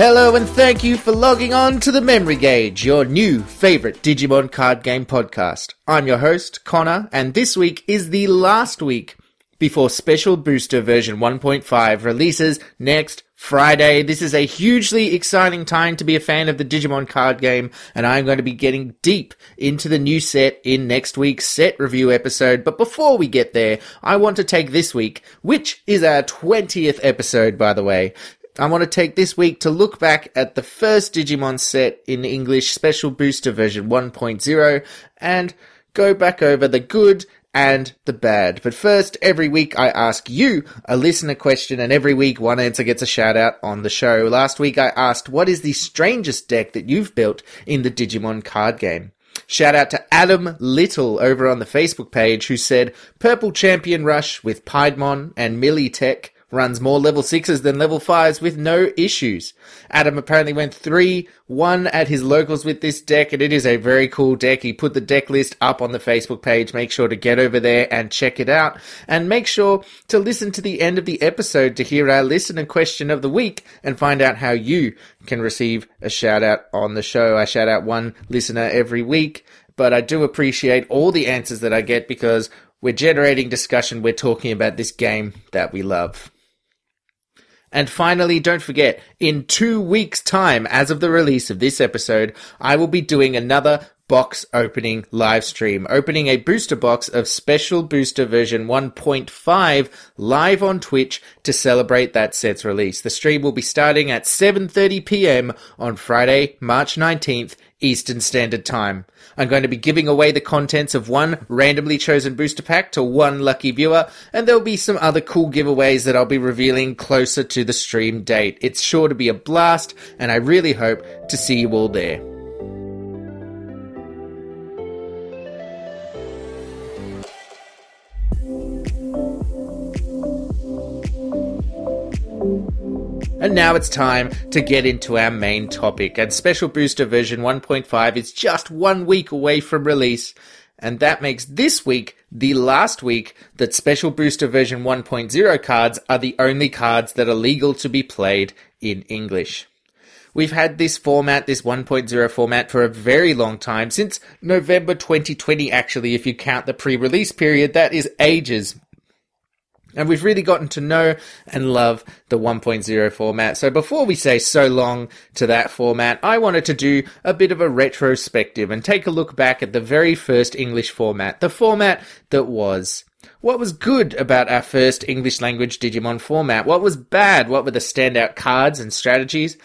Hello and thank you for logging on to the Memory Gage, your new favourite Digimon card game podcast. I'm your host, Connor, and this week is the last week before Special Booster version 1.5 releases next Friday. This is a hugely exciting time to be a fan of the Digimon card game, and I'm going to be getting deep into the new set in next week's set review episode. But before we get there, I want to take this week, which is our 20th episode, by the way, I want to take this week to look back at the first Digimon set in English, Special Booster version 1.0, and go back over the good and the bad. But first, every week I ask you a listener question, and every week one answer gets a shout out on the show. Last week I asked, what is the strangest deck that you've built in the Digimon card game? Shout out to Adam Little over on the Facebook page, who said, Purple Champion Rush with Piedmon and Millitech. Runs more level 6s than level 5s with no issues. Adam apparently went 3-1 at his locals with this deck, and it is a very cool deck. He put the deck list up on the Facebook page. Make sure to get over there and check it out. And make sure to listen to the end of the episode to hear our listener question of the week and find out how you can receive a shout-out on the show. I shout out one listener every week, but I do appreciate all the answers that I get because we're generating discussion. We're talking about this game that we love. And finally, don't forget, in 2 weeks' time, as of the release of this episode, I will be doing another box opening live stream, opening a booster box of Special Booster version 1.5 live on Twitch to celebrate that set's release. The stream will be starting at 7:30 p.m. on Friday, March 19th, Eastern Standard Time. I'm going to be giving away the contents of one randomly chosen booster pack to one lucky viewer, and there'll be some other cool giveaways that I'll be revealing closer to the stream date. It's sure to be a blast, and I really hope to see you all there. And now it's time to get into our main topic, and Special Booster version 1.5 is just 1 week away from release, and that makes this week the last week that Special Booster version 1.0 cards are the only cards that are legal to be played in English. We've had this format, this 1.0 format, for a very long time, since November 2020 actually, if you count the pre-release period, that is ages. And we've really gotten to know and love the 1.0 format. So before we say so long to that format, I wanted to do a bit of a retrospective and take a look back at the very first English format, the format that was. What was good about our first English language Digimon format? What was bad? What were the standout cards and strategies?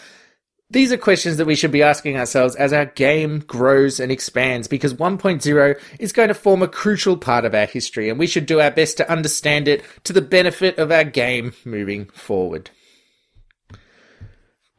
These are questions that we should be asking ourselves as our game grows and expands, because 1.0 is going to form a crucial part of our history, and we should do our best to understand it to the benefit of our game moving forward.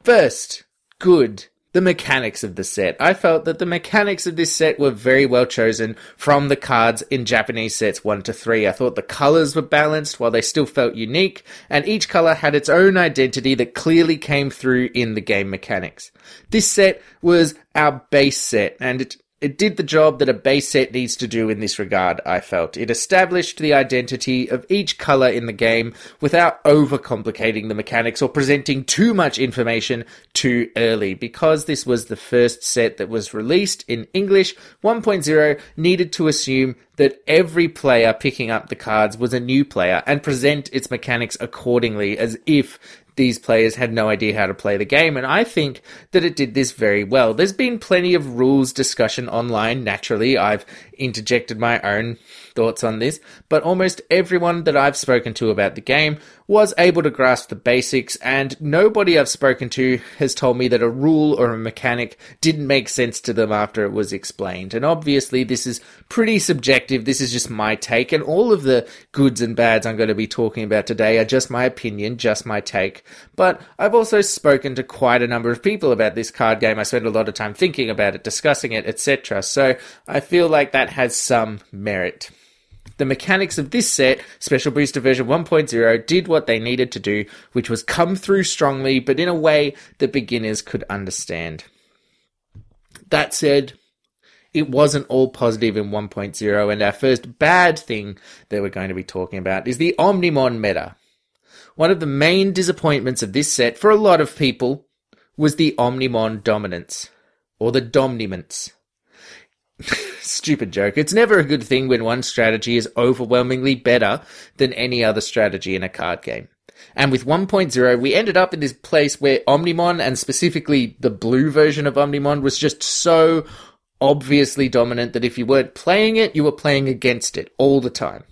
First, good. The mechanics of the set. I felt that the mechanics of this set were very well chosen from the cards in Japanese sets 1 to 3. I thought the colours were balanced while they still felt unique, and each colour had its own identity that clearly came through in the game mechanics. This set was our base set, and it did the job that a base set needs to do in this regard, I felt. It established the identity of each colour in the game without overcomplicating the mechanics or presenting too much information too early. Because this was the first set that was released in English, 1.0 needed to assume that every player picking up the cards was a new player and present its mechanics accordingly, as if these players had no idea how to play the game, and I think that it did this very well. There's been plenty of rules discussion online, naturally. I've interjected my own thoughts on this, but almost everyone that I've spoken to about the game was able to grasp the basics, and nobody I've spoken to has told me that a rule or a mechanic didn't make sense to them after it was explained. And obviously this is pretty subjective, this is just my take, and all of the goods and bads I'm going to be talking about today are just my opinion, just my take. But I've also spoken to quite a number of people about this card game. I spent a lot of time thinking about it, discussing it, etc. So I feel like that has some merit. The mechanics of this set, Special Booster version 1.0, did what they needed to do, which was come through strongly, but in a way that beginners could understand. That said, it wasn't all positive in 1.0, and our first bad thing that we're going to be talking about is the Omnimon meta. One of the main disappointments of this set, for a lot of people, was the Omnimon dominance, or the Domniments. Stupid joke. It's never a good thing when one strategy is overwhelmingly better than any other strategy in a card game. And with 1.0, we ended up in this place where Omnimon, and specifically the blue version of Omnimon, was just so obviously dominant that if you weren't playing it, you were playing against it all the time.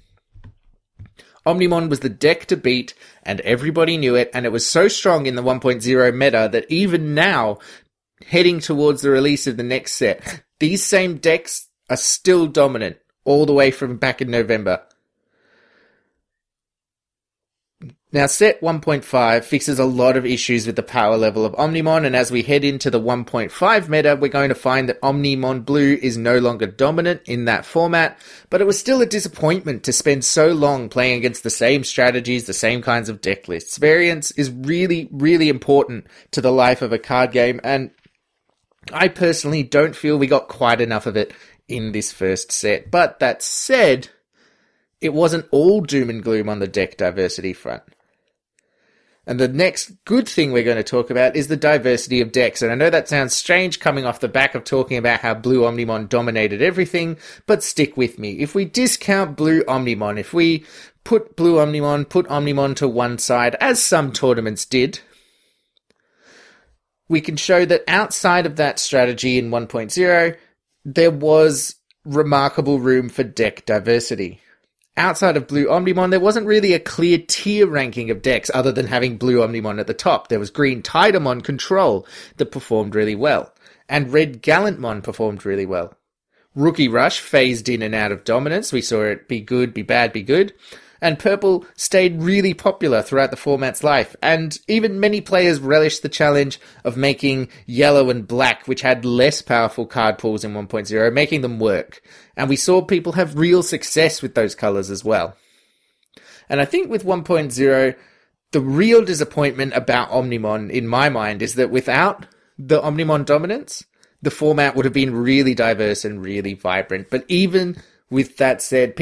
Omnimon was the deck to beat, and everybody knew it, and it was so strong in the 1.0 meta that even now, heading towards the release of the next set, these same decks are still dominant all the way from back in November. Now, set 1.5 fixes a lot of issues with the power level of Omnimon, and as we head into the 1.5 meta, we're going to find that Omnimon Blue is no longer dominant in that format, but it was still a disappointment to spend so long playing against the same strategies, the same kinds of deck lists. Variance is really, really important to the life of a card game, and I personally don't feel we got quite enough of it in this first set. But that said, it wasn't all doom and gloom on the deck diversity front. And the next good thing we're going to talk about is the diversity of decks. And I know that sounds strange coming off the back of talking about how Blue Omnimon dominated everything, but stick with me. If we discount Blue Omnimon, if we put Blue Omnimon, put Omnimon to one side, as some tournaments did, we can show that outside of that strategy in 1.0, there was remarkable room for deck diversity. Outside of Blue Omnimon, there wasn't really a clear tier ranking of decks other than having Blue Omnimon at the top. There was Green Tidemon Control that performed really well, and Red Gallantmon performed really well. Rookie Rush phased in and out of dominance. We saw it be good, be bad, be good. And Purple stayed really popular throughout the format's life, and even many players relished the challenge of making Yellow and Black, which had less powerful card pools in 1.0, making them work. And we saw people have real success with those colours as well. And I think with 1.0, the real disappointment about Omnimon, in my mind, is that without the Omnimon dominance, the format would have been really diverse and really vibrant. But even with that said,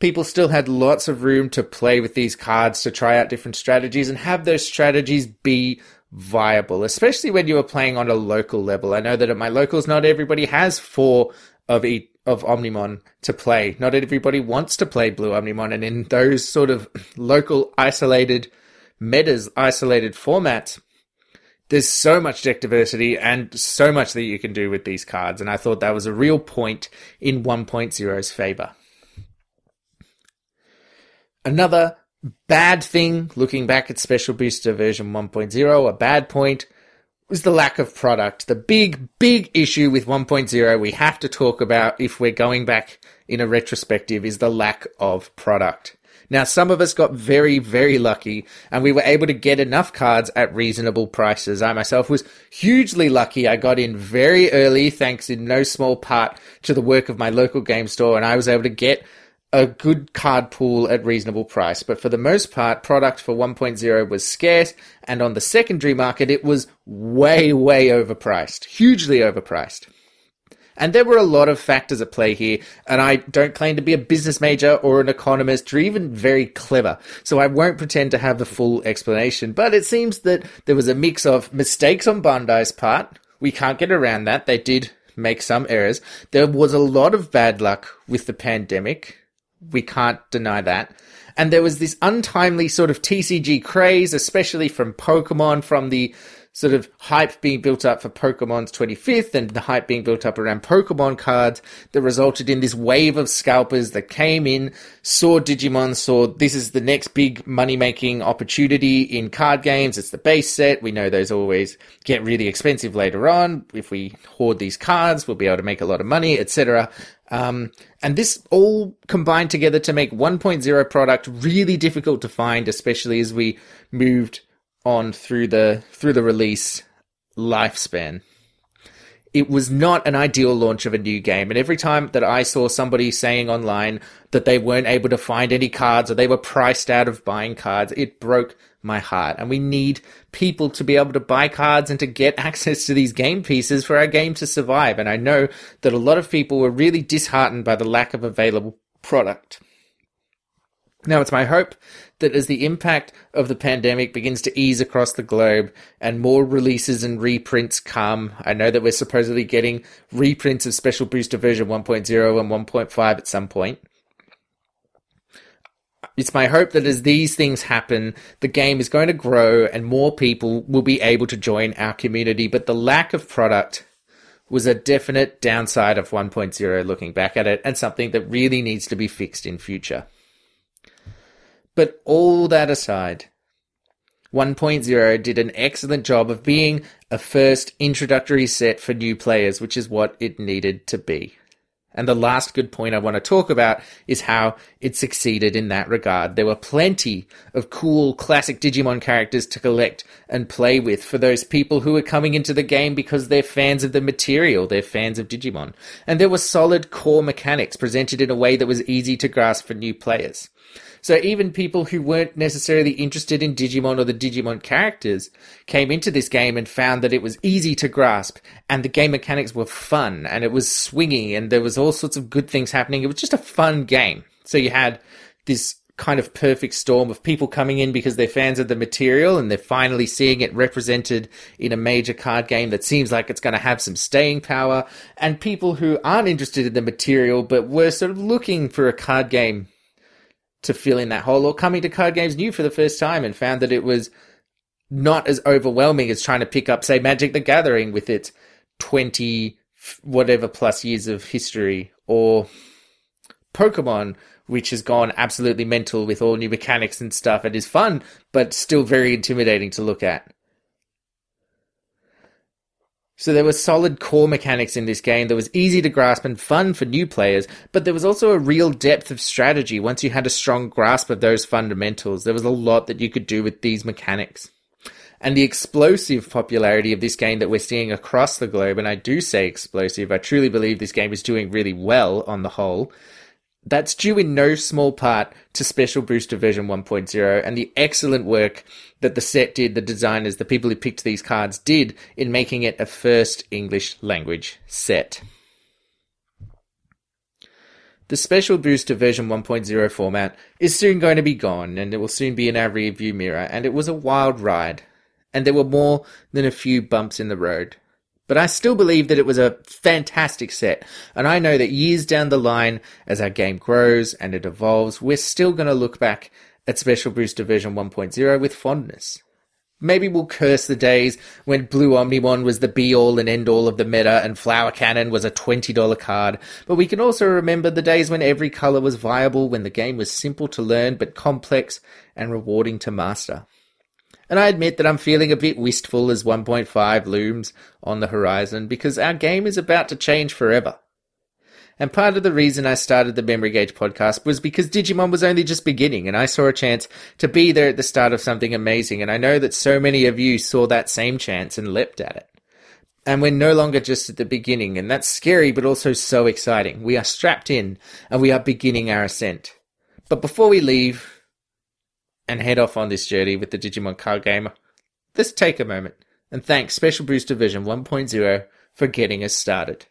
people still had lots of room to play with these cards, to try out different strategies, and have those strategies be viable, especially when you were playing on a local level. I know that at my locals, not everybody has four of Omnimon to play. Not everybody wants to play Blue Omnimon, and in those sort of local isolated metas, isolated formats, there's so much deck diversity and so much that you can do with these cards, and I thought that was a real point in 1.0's favour. Another bad thing, looking back at Special Booster version 1.0, a bad point, was the lack of product. The big, big issue with 1.0 we have to talk about if we're going back in a retrospective is the lack of product. Now, some of us got very, very lucky, and we were able to get enough cards at reasonable prices. I myself was hugely lucky. I got in very early, thanks in no small part to the work of my local game store, and I was able to get a good card pool at reasonable price. But for the most part, product for 1.0 was scarce, and on the secondary market, it was way, way overpriced. Hugely overpriced. And there were a lot of factors at play here, and I don't claim to be a business major or an economist or even very clever, so I won't pretend to have the full explanation. But it seems that there was a mix of mistakes on Bandai's part. We can't get around that. They did make some errors. There was a lot of bad luck with the pandemic. We can't deny that. And there was this untimely sort of TCG craze, especially from Pokemon, from the sort of hype being built up for Pokemon's 25th and the hype being built up around Pokemon cards that resulted in this wave of scalpers that came in, saw Digimon, saw this is the next big money-making opportunity in card games. It's the base set. We know those always get really expensive later on. If we hoard these cards, we'll be able to make a lot of money, etc. And this all combined together to make 1.0 product really difficult to find, especially as we moved on through the release lifespan. It was not an ideal launch of a new game, and every time that I saw somebody saying online that they weren't able to find any cards or they were priced out of buying cards, it broke my heart. And we need people to be able to buy cards and to get access to these game pieces for our game to survive, and I know that a lot of people were really disheartened by the lack of available product. Now, it's my hope that as the impact of the pandemic begins to ease across the globe and more releases and reprints come, I know that we're supposedly getting reprints of Special Booster version 1.0 and 1.5 at some point. It's my hope that as these things happen, the game is going to grow and more people will be able to join our community. But the lack of product was a definite downside of 1.0 looking back at it, and something that really needs to be fixed in future. But all that aside, 1.0 did an excellent job of being a first introductory set for new players, which is what it needed to be. And the last good point I want to talk about is how it succeeded in that regard. There were plenty of cool classic Digimon characters to collect and play with for those people who are coming into the game because they're fans of the material, they're fans of Digimon. And there were solid core mechanics presented in a way that was easy to grasp for new players. So even people who weren't necessarily interested in Digimon or the Digimon characters came into this game and found that it was easy to grasp, and the game mechanics were fun, and it was swingy, and there was all sorts of good things happening. It was just a fun game. So you had this kind of perfect storm of people coming in because they're fans of the material and they're finally seeing it represented in a major card game that seems like it's going to have some staying power, and people who aren't interested in the material but were sort of looking for a card game to fill in that hole, or coming to card games new for the first time and found that it was not as overwhelming as trying to pick up, say, Magic the Gathering with its 20 whatever plus years of history, or Pokemon, which has gone absolutely mental with all new mechanics and stuff and is fun, but still very intimidating to look at. So there were solid core mechanics in this game that was easy to grasp and fun for new players, but there was also a real depth of strategy once you had a strong grasp of those fundamentals. There was a lot that you could do with these mechanics. And the explosive popularity of this game that we're seeing across the globe, and I do say explosive, I truly believe this game is doing really well on the whole, that's due in no small part to Special Booster version 1.0 and the excellent work that the set did, the designers, the people who picked these cards did in making it a first English language set. The Special Booster version 1.0 format is soon going to be gone, and it will soon be in our rearview mirror, and it was a wild ride, and there were more than a few bumps in the road. But I still believe that it was a fantastic set, and I know that years down the line, as our game grows and it evolves, we're still going to look back at Special Booster version 1.0 with fondness. Maybe we'll curse the days when Blue Omnimon was the be-all and end-all of the meta and Flower Cannon was a $20 card, but we can also remember the days when every colour was viable, when the game was simple to learn but complex and rewarding to master. And I admit that I'm feeling a bit wistful as 1.5 looms on the horizon, because our game is about to change forever. And part of the reason I started the Memory Gage podcast was because Digimon was only just beginning, and I saw a chance to be there at the start of something amazing, and I know that so many of you saw that same chance and leapt at it. And we're no longer just at the beginning, and that's scary but also so exciting. We are strapped in, and we are beginning our ascent. But before we leave and head off on this journey with the Digimon card game, let's take a moment and thank Special Booster Version 1.0 for getting us started.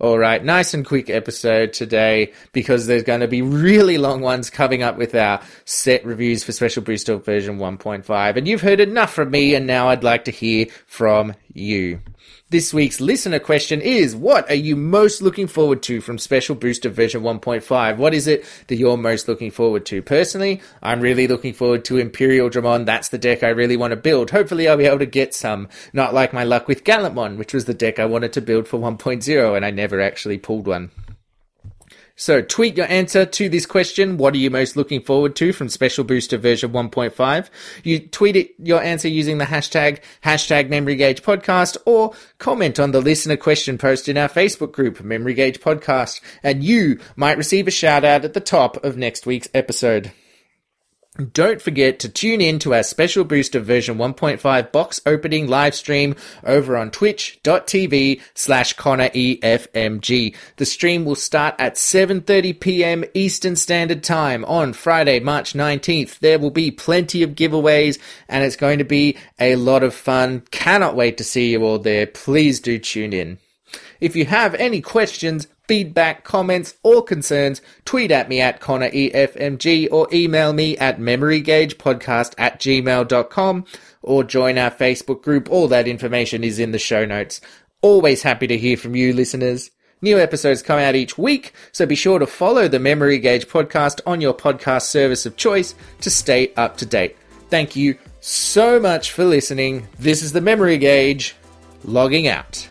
Alright, nice and quick episode today, because there's going to be really long ones coming up with our set reviews for Special Booster Version 1.5, and you've heard enough from me, and now I'd like to hear from you. This week's listener question is, what are you most looking forward to from Special Booster Version 1.5? What is it that you're most looking forward to? Personally, I'm really looking forward to Imperial Dramon. That's the deck I really want to build. Hopefully I'll be able to get some. Not like my luck with Gallantmon, which was the deck I wanted to build for 1.0, and I never actually pulled one. So tweet your answer to this question. What are you most looking forward to from Special Booster version 1.5? You tweet it, your answer using the hashtag Memory Gauge Podcast, or comment on the listener question post in our Facebook group, Memory Gauge Podcast, and you might receive a shout out at the top of next week's episode. Don't forget to tune in to our Special Booster version 1.5 box opening live stream over on twitch.tv/ConnorEFMG. The stream will start at 7:30 p.m. Eastern Standard Time on Friday, March 19th. There will be plenty of giveaways, and it's going to be a lot of fun. Cannot wait to see you all there. Please do tune in. If you have any questions, feedback, comments, or concerns, tweet at me at ConnorEFMG or email me at memorygagepodcast@gmail.com or join our Facebook group. All that information is in the show notes. Always happy to hear from you, listeners. New episodes come out each week, so be sure to follow the Memory Gage podcast on your podcast service of choice to stay up to date. Thank you so much for listening. This is the Memory Gage, logging out.